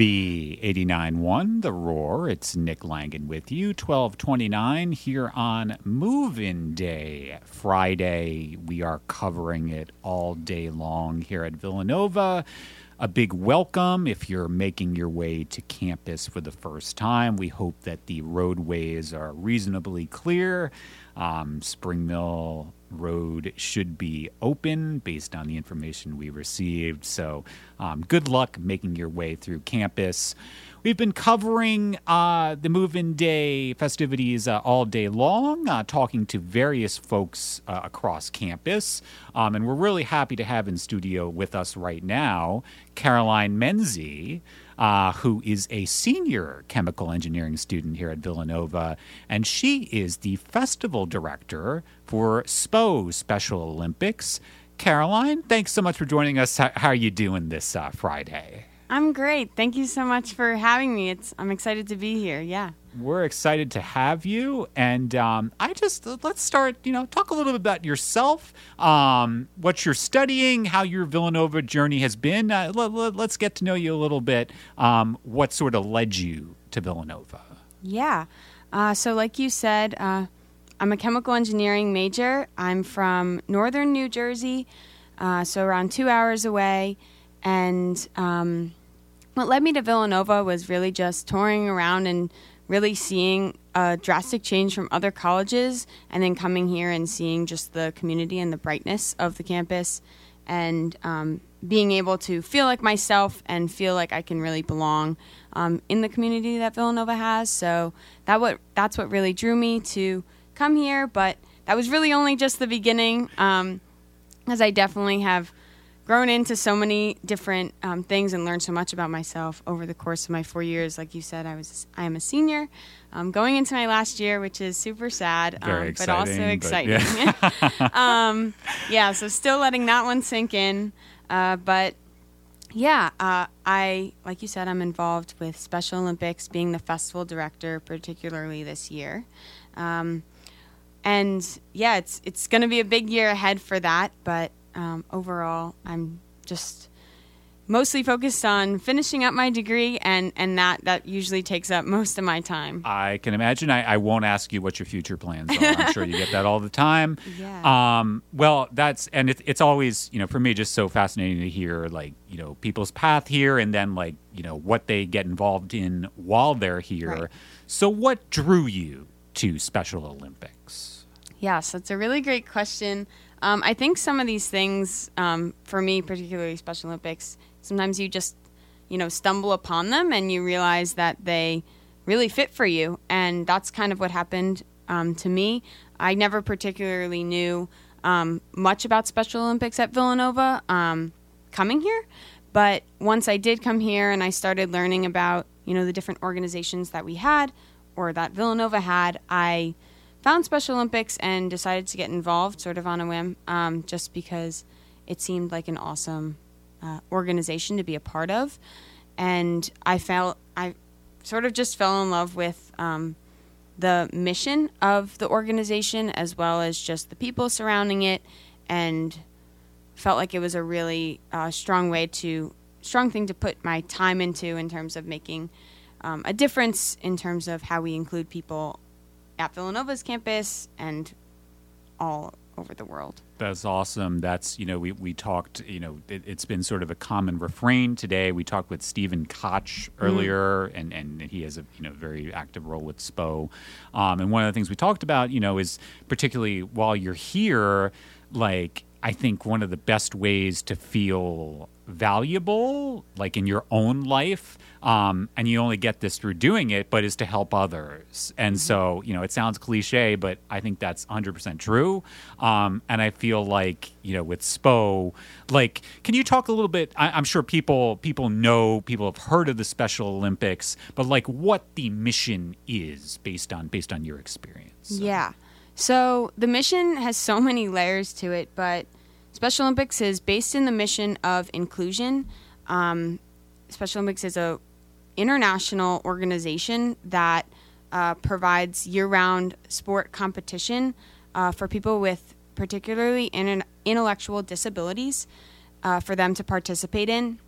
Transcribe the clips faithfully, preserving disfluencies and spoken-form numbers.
V eighty-nine point one, The Roar. It's Nick Langan with you, twelve twenty-nine here on Move-In Day. Friday, we are covering it all day long here at Villanova. A big welcome if you're making your way to campus for the first time. We hope that the roadways are reasonably clear. Um, Spring Mill Road should be open based on the information we received. So um, good luck making your way through campus. We've been covering uh, the Move-In Day festivities uh, all day long, uh, talking to various folks uh, across campus. Um, and we're really happy to have in studio with us right now Caroline Menzies, uh, who is a senior chemical engineering student here at Villanova. And she is the festival director for S P O Special Olympics. Caroline, thanks so much for joining us. How are you doing this uh, Friday? I'm great. Thank you so much for having me. It's I'm excited to be here. Yeah. We're excited to have you. And um, I just, let's start, you know, talk a little bit about yourself, um, what you're studying, how your Villanova journey has been. Uh, let, let, let's get to know you a little bit. Um, what sort of led you to Villanova? Yeah. Uh, so like you said, uh, I'm a chemical engineering major. I'm from northern New Jersey, uh, so around two hours away. And um what led me to Villanova was really just touring around and really seeing a drastic change from other colleges, and then coming here and seeing just the community and the brightness of the campus, and um, being able to feel like myself and feel like I can really belong um, in the community that Villanova has. So that what that's what really drew me to come here. But that was really only just the beginning, um, as I definitely have grown into so many different um, things and learned so much about myself over the course of my four years. Like you said, I was I am a senior, um, going into my last year, which is super sad, um, exciting, but also exciting. But yeah. um, yeah, so still letting that one sink in. Uh, but yeah, uh, I like you said, I'm involved with Special Olympics, being the festival director, particularly this year. Um, and yeah, it's it's going to be a big year ahead for that, but. Um, overall, I'm just mostly focused on finishing up my degree, and, and that, that usually takes up most of my time. I can imagine. I, I won't ask you what your future plans are. I'm sure you get that all the time. Yeah. Um, well, that's, and it, it's always, you know, for me, just so fascinating to hear, like, you know, people's path here, and then, like, you know, what they get involved in while they're here. Right. So what drew you to Special Olympics? Yes, that's a really great question. Um, I think some of these things, um, for me, particularly Special Olympics, sometimes you just, you know, stumble upon them and you realize that they really fit for you. And that's kind of what happened um, to me. I never particularly knew um, much about Special Olympics at Villanova um, coming here. But once I did come here and I started learning about, you know, the different organizations that we had or that Villanova had, I found Special Olympics and decided to get involved sort of on a whim, um, just because it seemed like an awesome uh, organization to be a part of. And I felt I sort of just fell in love with um, the mission of the organization, as well as just the people surrounding it, and felt like it was a really uh, strong way to strong thing to put my time into in terms of making um, a difference in terms of how we include people at Villanova's campus and all over the world. That's awesome. That's, you know, we, we talked, you know, it, it's been sort of a common refrain today. We talked with Stephen Koch earlier, mm-hmm. and, and he has a, you know, very active role with S P O. Um, and one of the things we talked about, you know, is particularly while you're here, like, I think one of the best ways to feel valuable, like in your own life, um, and you only get this through doing it, but is to help others. And mm-hmm. so, you know, it sounds cliche, but I think that's one hundred percent true. Um, and I feel like, you know, with S P O, like, can you talk a little bit? I, I'm sure people people know, people have heard of the Special Olympics, but like what the mission is based on based on your experience. So. Yeah. So the mission has so many layers to it, but Special Olympics is based in the mission of inclusion. Um, Special Olympics is an international organization that uh, provides year-round sport competition uh, for people with particularly in- intellectual disabilities uh, for them to participate in.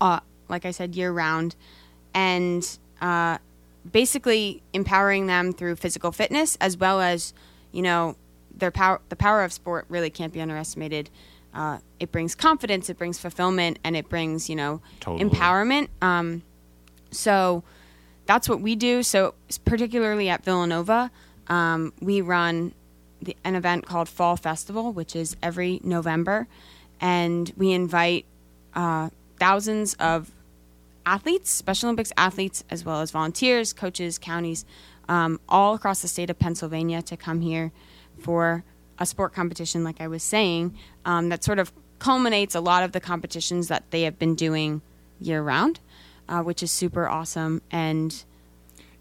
Uh, like I said, year round, and uh, basically empowering them through physical fitness as well as, you know, their power. The power of sport really can't be underestimated. Uh, it brings confidence, it brings fulfillment, and it brings, you know, totally. empowerment. Um, so that's what we do. So particularly at Villanova, um, we run the, an event called Fall Festival, which is every November. And we invite uh, thousands of athletes, Special Olympics athletes, as well as volunteers, coaches, counties, um, all across the state of Pennsylvania to come here for a sport competition, like I was saying, um, that sort of culminates a lot of the competitions that they have been doing year-round, uh, which is super awesome. And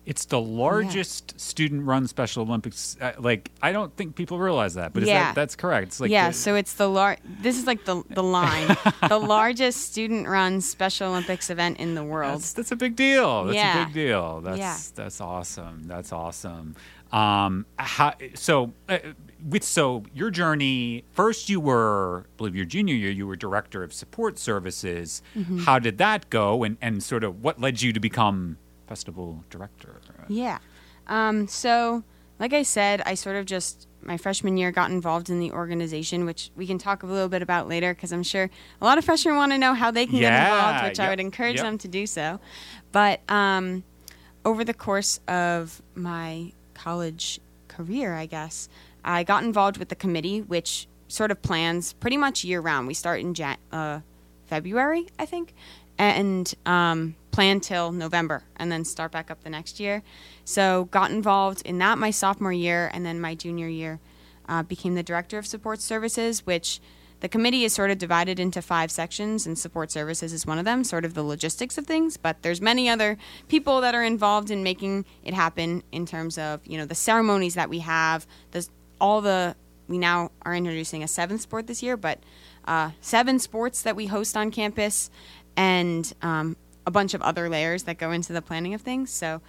it's the largest yeah. student-run Special Olympics. Uh, like, I don't think people realize that, but is yeah. that, that's correct. It's like yeah, the, so it's the lar- This is like the the line, the largest student-run Special Olympics event in the world. That's, that's a big deal. That's yeah. a big deal. That's yeah. that's awesome. That's awesome. Um, how, so, uh, with so your journey. First, you were, I believe, your junior year. You were director of support services. Mm-hmm. How did that go? And and sort of what led you to become festival director? Yeah. Um, so, like I said, I sort of just, my freshman year, got involved in the organization, which we can talk a little bit about later, because I'm sure a lot of freshmen want to know how they can yeah. get involved, which yep. I would encourage yep. them to do so. But um, over the course of my college career, I guess, I got involved with the committee, which sort of plans pretty much year-round. We start in Jan- uh, February, I think, and um, plan till November and then start back up the next year. So got involved in that my sophomore year, and then my junior year uh, became the director of support services, which the committee is sort of divided into five sections, and support services is one of them, sort of the logistics of things. But there's many other people that are involved in making it happen in terms of, you know, the ceremonies that we have, the, all the we now are introducing a seventh sport this year, but uh, seven sports that we host on campus, and um, a bunch of other layers that go into the planning of things. So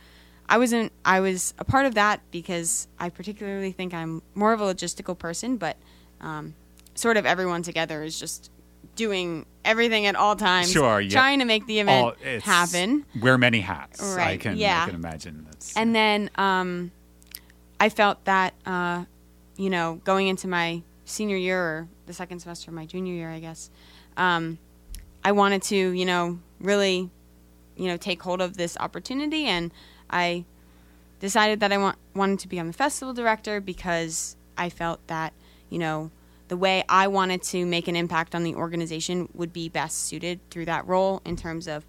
I wasn't I was a part of that because I particularly think I'm more of a logistical person, but um, sort of everyone together is just doing everything at all times, sure, yeah. trying to make the event all, it's, happen. Wear many hats, right? I can, yeah. I can imagine. That's, and then um, I felt that, uh, you know, going into my senior year, or the second semester of my junior year, I guess, um, I wanted to, you know, really, you know, take hold of this opportunity, and I decided that I want, wanted to become the festival director because I felt that, you know, the way I wanted to make an impact on the organization would be best suited through that role, in terms of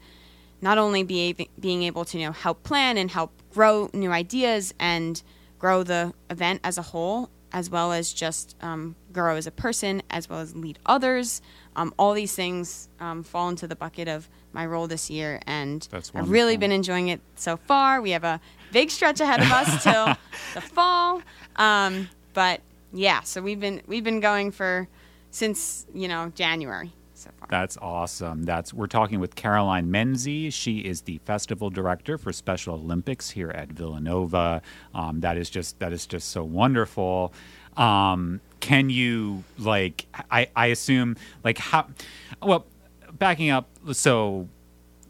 not only be, being able to, you know, help plan and help grow new ideas and grow the event as a whole, as well as just um, grow as a person, as well as lead others. Um, all these things um, fall into the bucket of my role this year, and I've really been enjoying it so far. We have a big stretch ahead of us till the fall, um, but yeah, so we've been we've been going for since, you know, January so far. That's awesome. That's we're talking with Caroline Menzies. She is the festival director for Special Olympics here at Villanova. Um, that is just that is just so wonderful. Um, can you, like, I, I assume, like, how, well, backing up, so,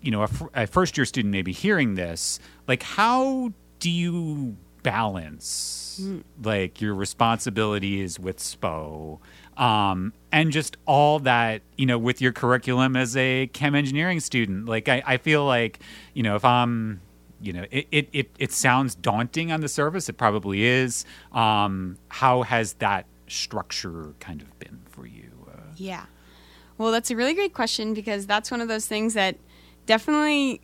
you know, a, fr- a first-year student may be hearing this, like, how do you balance, mm. like, your responsibilities with S P O, um, and just all that, you know, with your curriculum as a chem engineering student? Like, I, I feel like, you know, if I'm... You know, it, it, it, it sounds daunting on the surface. It probably is. Um, how has that structure kind of been for you? Uh, yeah. Well, that's a really great question, because that's one of those things that definitely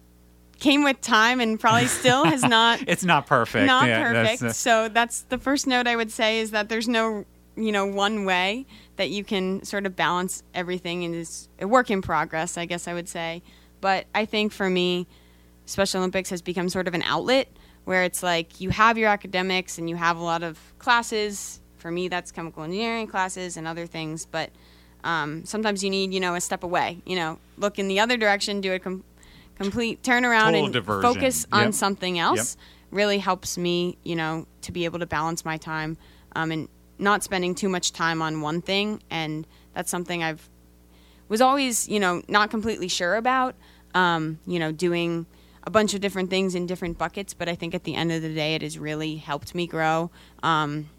came with time and probably still has not. It's not perfect. Not yeah, perfect. That's, uh, so that's the first note I would say, is that there's no, you know, one way that you can sort of balance everything, and it's a work in progress, I guess I would say. But I think for me, Special Olympics has become sort of an outlet where it's like you have your academics and you have a lot of classes. For me, that's chemical engineering classes and other things. But um, sometimes you need, you know, a step away, you know, look in the other direction, do a com- complete turnaround Total and diversion. focus yep. on something else. Yep. Really helps me, you know, to be able to balance my time um, and not spending too much time on one thing. And that's something I've was always, you know, not completely sure about. um, you know, doing a bunch of different things in different buckets. But I think at the end of the day, it has really helped me grow. Um,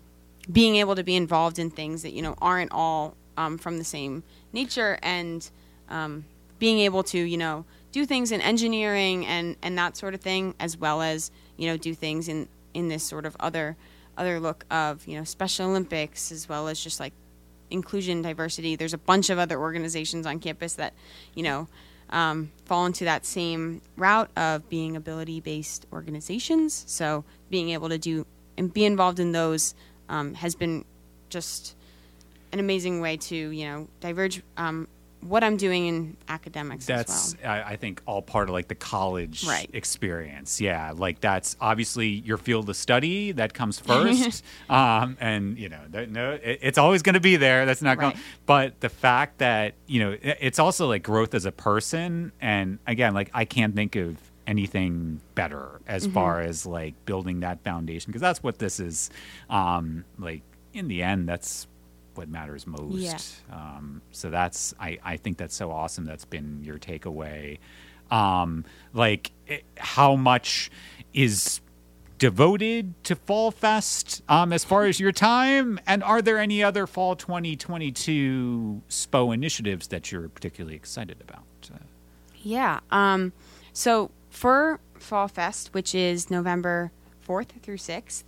being able to be involved in things that, you know, aren't all um, from the same nature, and um, being able to, you know, do things in engineering and, and that sort of thing, as well as, you know, do things in, in this sort of other other look of, you know, Special Olympics, as well as just like inclusion, diversity. There's a bunch of other organizations on campus that, you know, um, fall into that same route of being ability-based organizations. So being able to do and be involved in those um, has been just an amazing way to, you know, diverge um, what I'm doing in academics. That's, as well. I, I think, all part of like the college right. experience. Yeah. Like that's obviously your field of study that comes first. um, and you know, that, no, it, it's always going to be there. That's not going, right. But the fact that, you know, it, it's also like growth as a person. And again, like I can't think of anything better as mm-hmm. far as like building that foundation. 'Cause that's what this is. Um, like in the end, that's what matters most. Yeah. Um, so that's, I, I think that's so awesome. That's been your takeaway. Um, like it, how much is devoted to Fall Fest um, as far as your time? And are there any other Fall twenty twenty-two S P O initiatives that you're particularly excited about? Uh, yeah. Um, so for Fall Fest, which is November fourth through sixth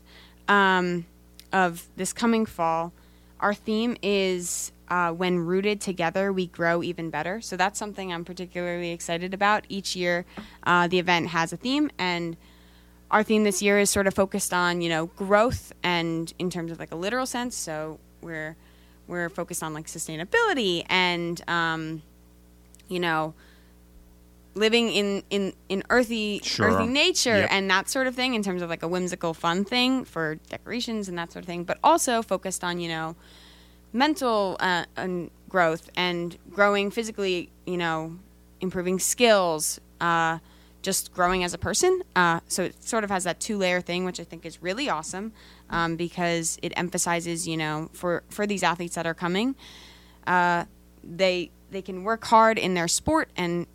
um, of this coming fall, our theme is uh, when rooted together, we grow even better. So that's something I'm particularly excited about. Each year, uh, the event has a theme, and our theme this year is sort of focused on, you know, growth, and in terms of like a literal sense. So we're we're focused on like sustainability and, um, you know, living in in, in earthy, sure. earthy nature yep. and that sort of thing, in terms of like a whimsical fun thing for decorations and that sort of thing, but also focused on, you know, mental uh, and growth and growing physically, you know, improving skills, uh, just growing as a person. Uh, so it sort of has that two-layer thing, which I think is really awesome um, because it emphasizes, you know, for, for these athletes that are coming, uh, they they can work hard in their sport and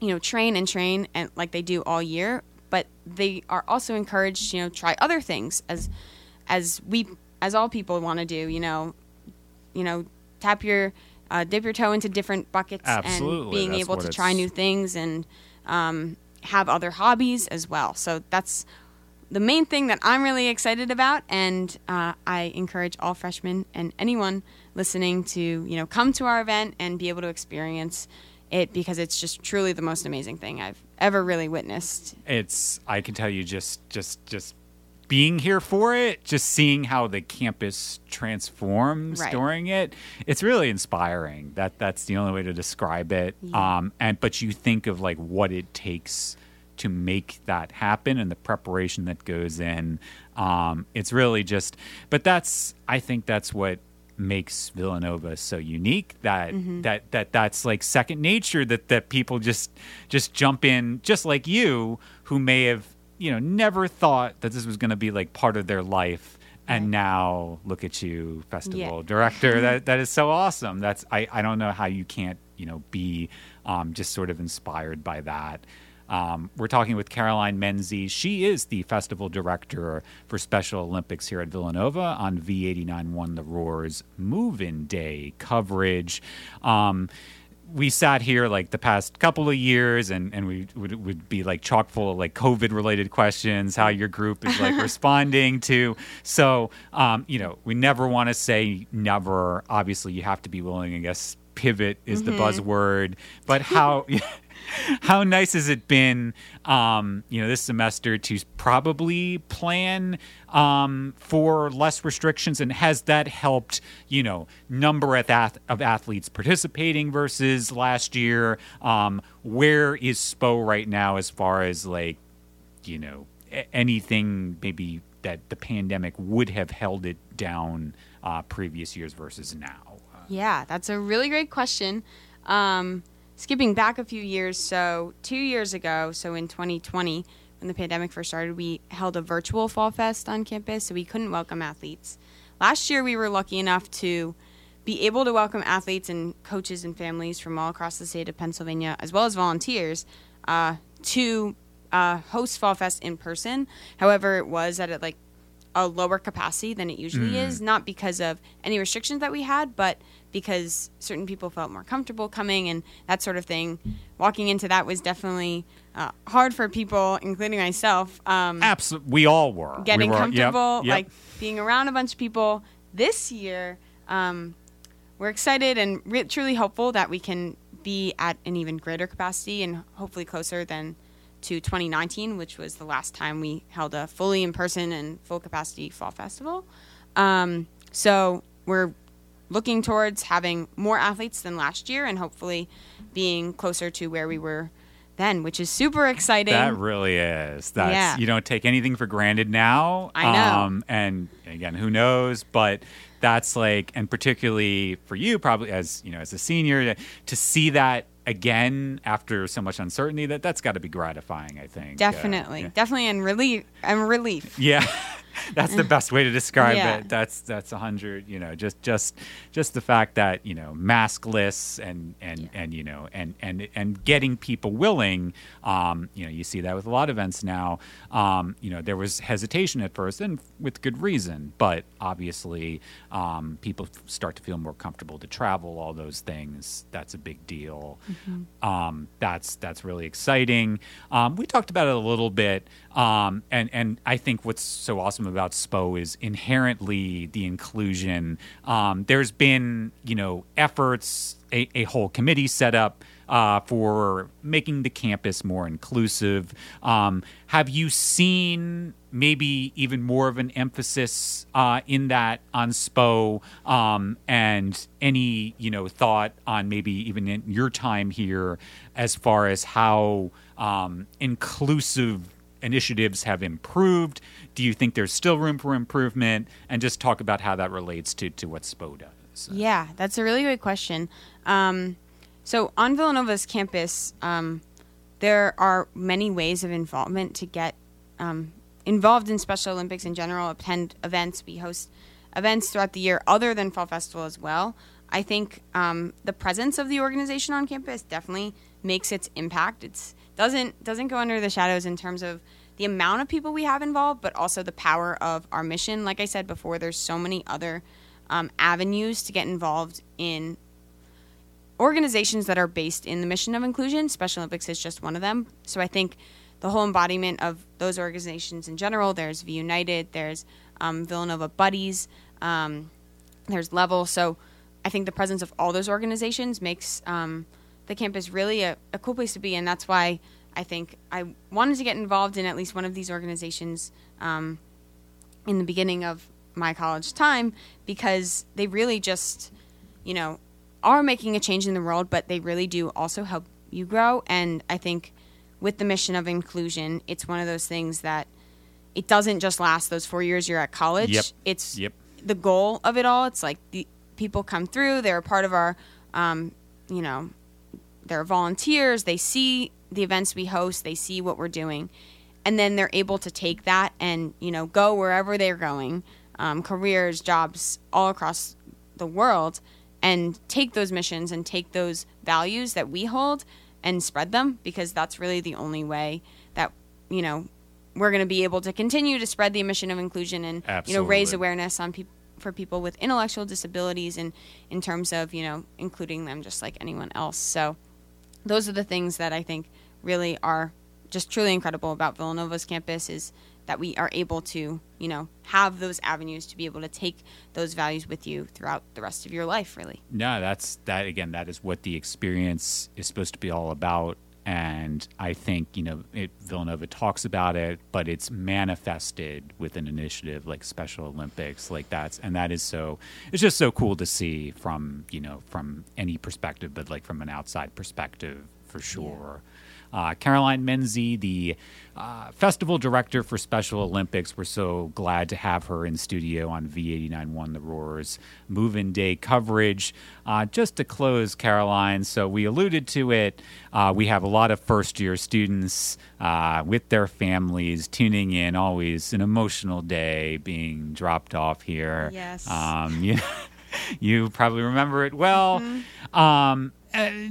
you know, train and train and like they do all year, but they are also encouraged, you know, try other things as, as we, as all people want to do, you know, you know, tap your, uh, dip your toe into different buckets Absolutely. and being that's able to try it's... new things and, um, have other hobbies as well. So that's the main thing that I'm really excited about. And, uh, I encourage all freshmen and anyone listening to, you know, come to our event and be able to experience it, because it's just truly the most amazing thing I've ever really witnessed. It's, I can tell you, just just just being here for it, just seeing how the campus transforms right. during it, it's really inspiring. That that's the only way to describe it. Yeah. Um, and but you think of like what it takes to make that happen and the preparation that goes in. Um, it's really just, but that's I think that's what makes Villanova so unique, that mm-hmm. that that that's like second nature, that that people just just jump in, just like you, who may have, you know, never thought that this was going to be like part of their life, and right. now look at you, festival yeah. director. that that is so awesome. That's I I don't know how you can't, you know, be um just sort of inspired by that. Um, we're talking with Caroline Menzies. She is the festival director for Special Olympics here at Villanova on V eighty-nine point one The Roar's Move-In Day coverage. Um, we sat here like the past couple of years, and, and we would, would be like chock full of like COVID-related questions, how your group is like responding to. So, um, you know, we never want to say never. Obviously, you have to be willing, I guess, pivot is mm-hmm. the buzzword. But how... How nice has it been, um, you know, this semester to probably plan um, for less restrictions? And has that helped, you know, number of, ath- of athletes participating versus last year? Um, where is S P O right now as far as, like, you know, a- anything maybe that the pandemic would have held it down uh, previous years versus now? Yeah, that's a really great question. Um Skipping back a few years, so two years ago, so in twenty twenty, when the pandemic first started, we held a virtual Fall Fest on campus, so we couldn't welcome athletes. Last year, we were lucky enough to be able to welcome athletes and coaches and families from all across the state of Pennsylvania, as well as volunteers, uh, to uh, host Fall Fest in person. However, it was at a, like a lower capacity than it usually mm. is, not because of any restrictions that we had, but because certain people felt more comfortable coming and that sort of thing. Walking into that was definitely uh, hard for people, including myself. Um, Absolutely. We all were. Getting we were, comfortable, yep, yep. like being around a bunch of people. This year, um, we're excited and re- truly hopeful that we can be at an even greater capacity and hopefully closer than to twenty nineteen, which was the last time we held a fully in-person and full-capacity fall festival. Um, so we're looking towards having more athletes than last year and hopefully being closer to where we were then, which is super exciting. That really is. That's, yeah. You don't take anything for granted now. I know. Um, and again, who knows? But that's like, and particularly for you, probably as you know, as a senior, to, to see that again after so much uncertainty, that that's got to be gratifying. I think definitely, uh, yeah. definitely, and relief. And relief. Yeah. That's the best way to describe yeah. it. That's that's a hundred. You know, just just just the fact that you know maskless and and yeah. and you know and and and getting people willing. Um, you know, you see that with a lot of events now. Um, you know, there was hesitation at first, and with good reason. But obviously, um, people start to feel more comfortable to travel. All those things. That's a big deal. Mm-hmm. Um, that's that's really exciting. Um, we talked about it a little bit, um, and and I think what's so awesome about S P O is inherently the inclusion. Um, there's been, you know, efforts, a, a whole committee set up uh, for making the campus more inclusive. Um, have you seen maybe even more of an emphasis uh, in that on S P O um, and any, you know, thought on maybe even in your time here as far as how um, inclusive initiatives have improved? Do you think there's still room for improvement? And just talk about how that relates to, to what S P O does. So. Yeah, that's a really great question. Um, so on Villanova's campus, um, there are many ways of involvement to get um, involved in Special Olympics in general, attend events. We host events throughout the year other than Fall Festival as well. I think um, the presence of the organization on campus definitely makes its impact. It's doesn't doesn't go under the shadows in terms of the amount of people we have involved, but also the power of our mission. Like I said before, there's so many other um, avenues to get involved in organizations that are based in the mission of inclusion. Special Olympics is just one of them. So I think the whole embodiment of those organizations in general, there's V United, there's um, Villanova Buddies, um, there's Level. So I think the presence of all those organizations makes um, the campus really a, a cool place to be, and that's why I think I wanted to get involved in at least one of these organizations um, in the beginning of my college time, because they really just, you know, are making a change in the world, but they really do also help you grow. And I think with the mission of inclusion, it's one of those things that it doesn't just last those four years you're at college. Yep. It's yep. the goal of it all. It's like the people come through, they're a part of our, um, you know, they're volunteers, they see the events we host, they see what we're doing, and then they're able to take that and, you know, go wherever they're going, um, careers, jobs, all across the world, and take those missions and take those values that we hold and spread them, because that's really the only way that, you know, we're going to be able to continue to spread the mission of inclusion and, Absolutely. you know, raise awareness on people for people with intellectual disabilities and in terms of, you know, including them just like anyone else. So those are the things that I think really are just truly incredible about Villanova's campus, is that we are able to, you know, have those avenues to be able to take those values with you throughout the rest of your life, really. No, that's that again, that is what the experience is supposed to be all about. And I think, you know, it, Villanova talks about it, but it's manifested with an initiative like Special Olympics, like that's, and that is so, it's just so cool to see from, you know, from any perspective, but like from an outside perspective for sure. Yeah. Uh, Caroline Menzies, the uh, festival director for Special Olympics. We're so glad to have her in studio on V eighty-nine point one The Roar's Move-In Day coverage. Uh, just to close, Caroline, so we alluded to it. Uh, we have a lot of first-year students uh, with their families tuning in. Always an emotional day being dropped off here. Yes. Um, you know, You probably remember it well. Mm-hmm. Um,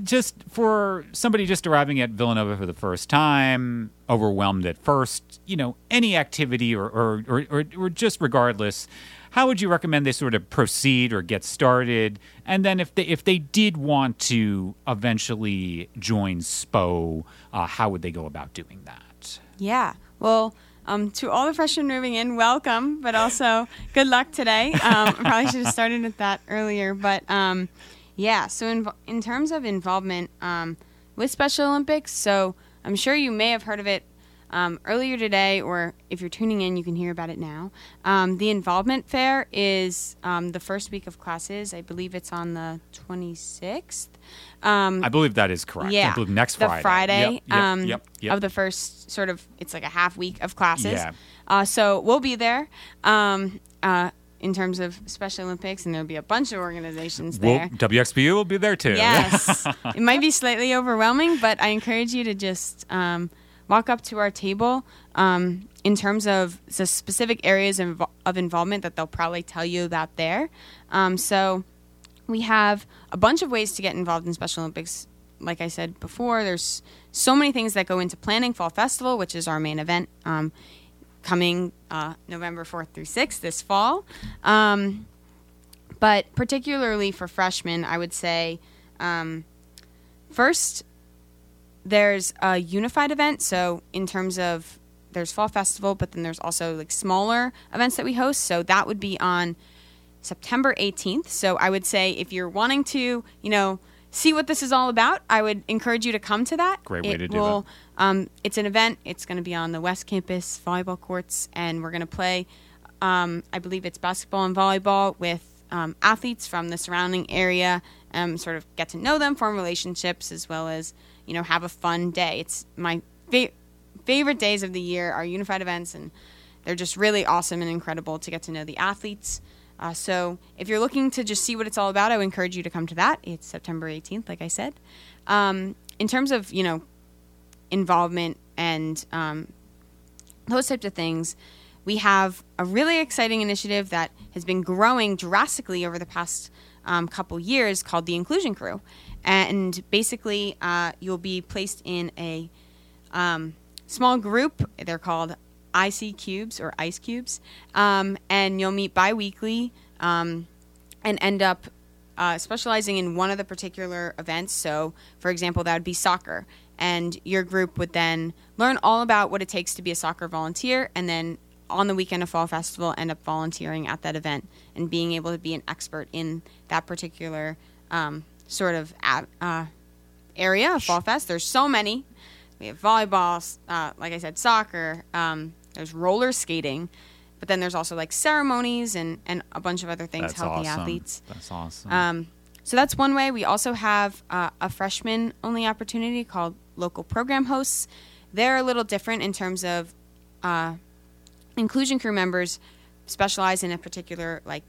just for somebody just arriving at Villanova for the first time, overwhelmed at first, you know, any activity or or, or, or, or just regardless, how would you recommend they sort of proceed or get started? And then if they if they did want to eventually join S P O, uh, how would they go about doing that? Yeah, well, um, to all the freshmen moving in, welcome, but also good luck today. Um, I probably should have started with that earlier, but um, yeah. So in in terms of involvement um, with Special Olympics, so I'm sure you may have heard of it. Um, earlier today, or if you're tuning in, you can hear about it now. Um, the Involvement Fair is um, the first week of classes. I believe it's on the twenty-sixth. Um, I believe that is correct. Yeah, I believe next Friday. The Friday yep, yep, um, yep, yep. of the first sort of, it's like a half week of classes. Yeah. Uh, so we'll be there um, uh, in terms of Special Olympics, and there'll be a bunch of organizations there. We'll, W X P U will be there too. Yes. It might be slightly overwhelming, but I encourage you to just... Um, walk up to our table. Um, in terms of the specific areas invo- of involvement that they'll probably tell you about there. Um, so we have a bunch of ways to get involved in Special Olympics. Like I said before, there's so many things that go into planning Fall Festival, which is our main event um, coming uh, November fourth through sixth this fall. Um, but particularly for freshmen, I would say um, first, there's a unified event, so in terms of there's Fall Festival, but then there's also like smaller events that we host, so that would be on September eighteenth. So I would say if you're wanting to, you know, see what this is all about, I would encourage you to come to that. Great way it to do will, it. Um, it's an event. It's going to be on the West Campus volleyball courts, and we're going to play, um, I believe it's basketball and volleyball with um, athletes from the surrounding area, um, sort of get to know them, form relationships, as well as you know, have a fun day. It's my fa- favorite days of the year are unified events, and they're just really awesome and incredible to get to know the athletes. Uh, so if you're looking to just see what it's all about, I would encourage you to come to that. It's September eighteenth, like I said. Um, in terms of, you know, involvement and um, those types of things, we have a really exciting initiative that has been growing drastically over the past um, couple years called the Inclusion Crew. And basically, uh, you'll be placed in a um, small group. They're called I C Cubes or Ice Cubes. Um, and you'll meet bi-weekly um, and end up uh, specializing in one of the particular events. So, for example, that would be soccer. And your group would then learn all about what it takes to be a soccer volunteer. And then on the weekend of Fall Festival, end up volunteering at that event and being able to be an expert in that particular um sort of uh, area of Fall Fest. There's so many. We have volleyball, uh, like I said, soccer. Um, there's roller skating. But then there's also, like, ceremonies and, and a bunch of other things to help the athletes. That's awesome. Um, so that's one way. We also have uh, a freshman-only opportunity called local program hosts. They're a little different in terms of uh, Inclusion Crew members specialize in a particular, like,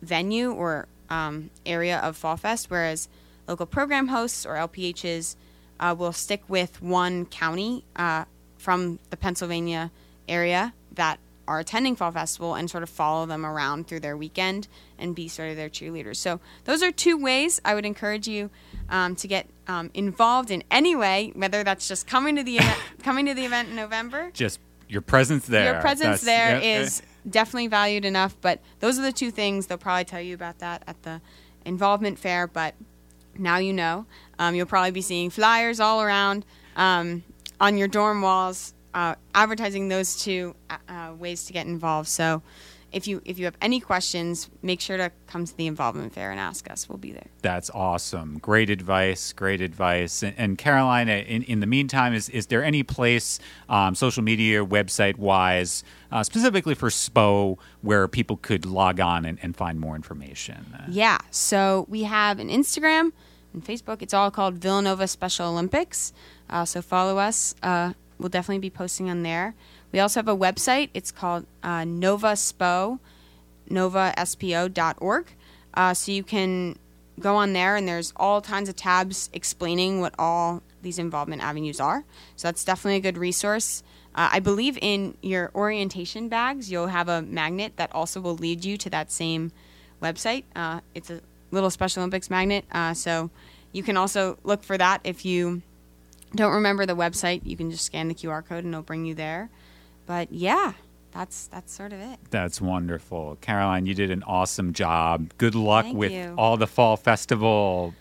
venue or Um, area of Fall Fest, whereas local program hosts or L P Hs uh, will stick with one county uh, from the Pennsylvania area that are attending Fall Festival and sort of follow them around through their weekend and be sort of their cheerleaders. So those are two ways I would encourage you um, to get um, involved in any way, whether that's just coming to the event, coming to the event in November. Just your presence there. Your presence that's, there yeah, is... definitely valued enough, but those are the two things. They'll probably tell you about that at the Involvement Fair, but now you know. Um, you'll probably be seeing flyers all around um, on your dorm walls uh, advertising those two uh, ways to get involved. So if you if you have any questions, make sure to come to the Involvement Fair and ask us. We'll be there. That's awesome. Great advice. Great advice. And, and Caroline, in, in the meantime, is, is there any place, um, social media, website-wise, uh, specifically for S P O, where people could log on and, and find more information? Yeah. So we have an Instagram and Facebook. It's all called Villanova Special Olympics. Uh, so follow us. Uh, we'll definitely be posting on there. We also have a website. It's called uh, Nova S P O, nova S P O dot org. Uh, so you can go on there, and there's all kinds of tabs explaining what all these involvement avenues are. So that's definitely a good resource. Uh, I believe in your orientation bags, you'll have a magnet that also will lead you to that same website. Uh, it's a little Special Olympics magnet, uh, so you can also look for that. If you don't remember the website, you can just scan the Q R code and it'll bring you there. But yeah, that's that's sort of it. That's wonderful. Caroline, you did an awesome job. Good luck Thank with you. all the fall festival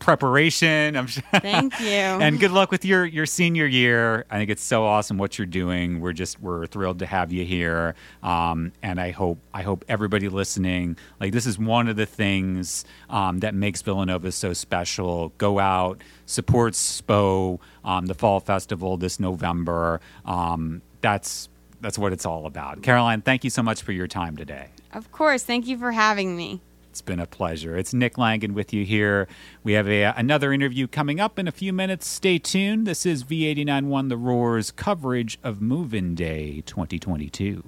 preparation. I'm sure. Thank you. And good luck with your, your senior year. I think it's so awesome what you're doing. We're just we're thrilled to have you here. Um, and I hope I hope everybody listening, like, this is one of the things um, that makes Villanova so special. Go out, support S P O, um, the fall festival this November. Um, that's that's what it's all about. Caroline, thank you so much for your time today. Of course. Thank you for having me. It's been a pleasure. It's Nick Langan with you here. We have a, another interview coming up in a few minutes. Stay tuned. This is V eighty-nine point one The Roar's coverage of Move-In Day twenty twenty-two.